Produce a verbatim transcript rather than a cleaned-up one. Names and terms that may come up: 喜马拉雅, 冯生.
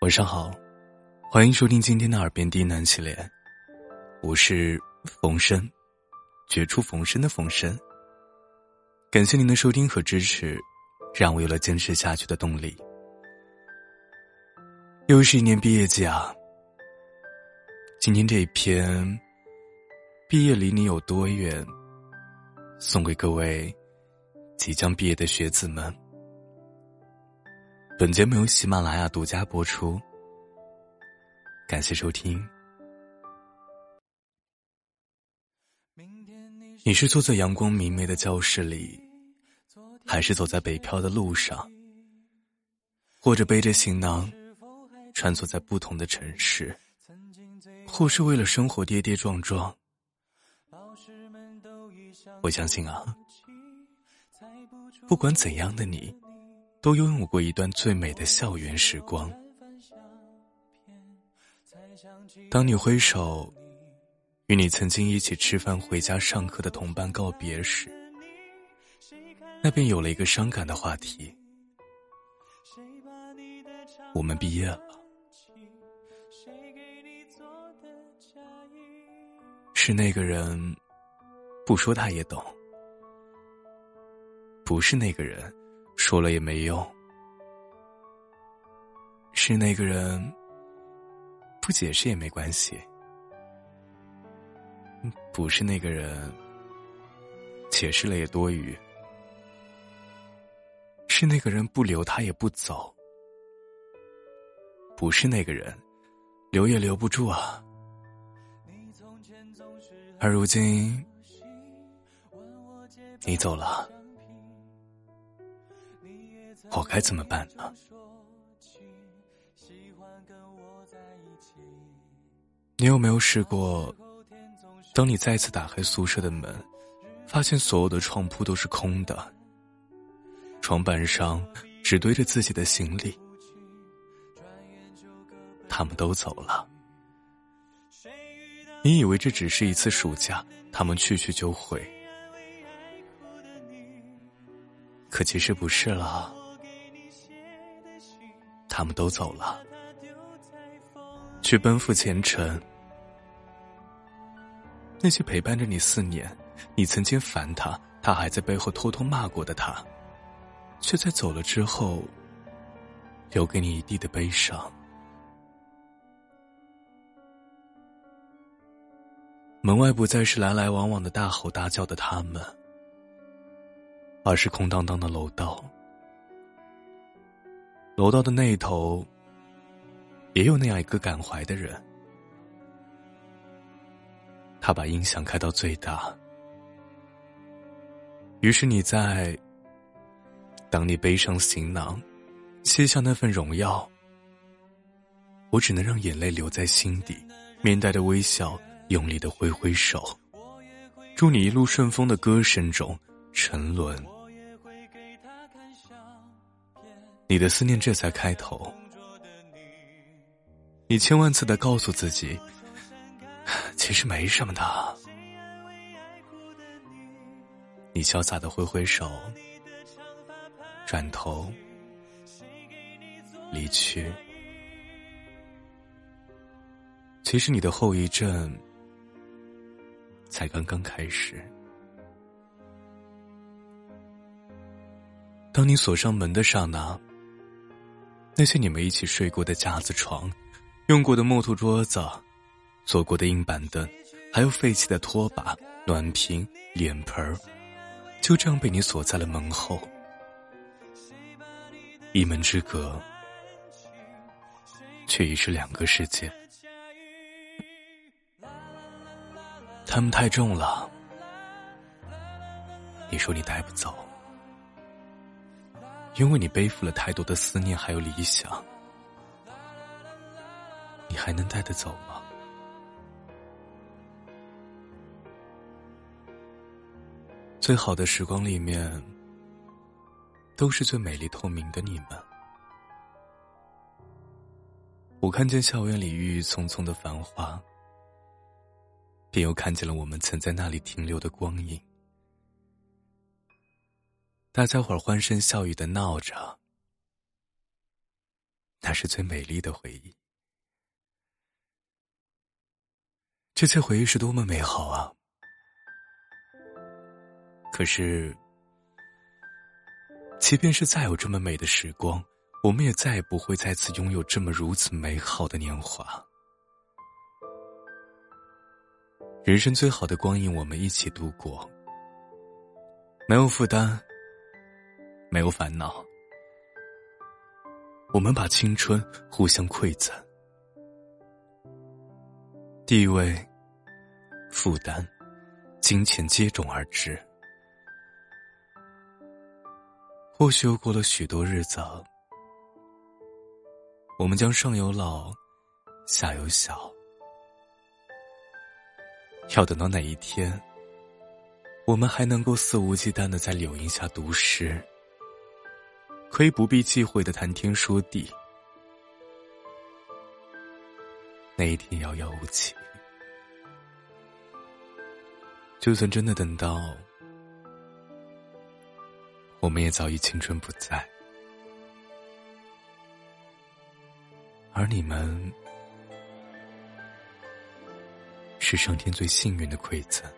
晚上好，欢迎收听今天的耳边低喃系列，我是冯生，绝处逢生的冯生。感谢您的收听和支持，让我有了坚持下去的动力。又是一年毕业季啊，今天这一篇毕业离你有多远，送给各位即将毕业的学子们。本节目由喜马拉雅独家播出，感谢收听。你是坐在阳光明媚的教室里，还是走在北漂的路上，或者背着行囊穿梭在不同的城市，或是为了生活跌跌撞撞？我相信啊，不管怎样的你，都拥有过一段最美的校园时光。当你挥手与你曾经一起吃饭回家上课的同伴告别时，那便有了一个伤感的话题，我们毕业了。是那个人不说他也懂，不是那个人说了也没用，是那个人不解释也没关系，不是那个人解释了也多余，是那个人不留他也不走，不是那个人留也留不住啊。而如今你走了，我该怎么办呢？你有没有试过，当你再次打开宿舍的门，发现所有的床铺都是空的，床板上只堆着自己的行李，他们都走了。你以为这只是一次暑假，他们去去就回，可其实不是了，他们都走了，去奔赴前程。那些陪伴着你四年，你曾经烦他，他还在背后偷偷骂过的他，却在走了之后，留给你一地的悲伤。门外不再是来来往往的大吼大叫的他们，而是空荡荡的楼道。楼道的那一头也有那样一个感怀的人，他把音响开到最大，于是你在当你背上行囊卸下那份荣耀，我只能让眼泪留在心底，面带着微笑用力地挥挥手，祝你一路顺风的歌声中沉沦。你的思念这才开头，你千万次地告诉自己，其实没什么的。你潇洒地挥挥手，转头离去。其实你的后遗症才刚刚开始。当你锁上门的刹那，那些你们一起睡过的架子床，用过的木头桌子，坐过的硬板凳，还有废弃的拖把、暖瓶、脸盆，就这样被你锁在了门后，一门之隔，却已是两个世界。他们太重了，你说你带不走，因为你背负了太多的思念还有理想，你还能带得走吗？最好的时光里面，都是最美丽透明的你们。我看见校园里郁郁葱葱的繁华，便又看见了我们曾在那里停留的光影。大家伙欢声笑语地闹着，它是最美丽的回忆。这些回忆是多么美好啊！可是，即便是再有这么美的时光，我们也再也不会再次拥有这么如此美好的年华。人生最好的光阴，我们一起度过，没有负担，没有烦恼，我们把青春互相馈赠，地位、负担、金钱接踵而至。或许又过了许多日子，我们将上有老，下有小。要等到哪一天，我们还能够肆无忌惮地在柳荫下读诗，可以不必忌讳地谈天说地。那一天遥遥无期，就算真的等到，我们也早已青春不在，而你们是上天最幸运的馈赠。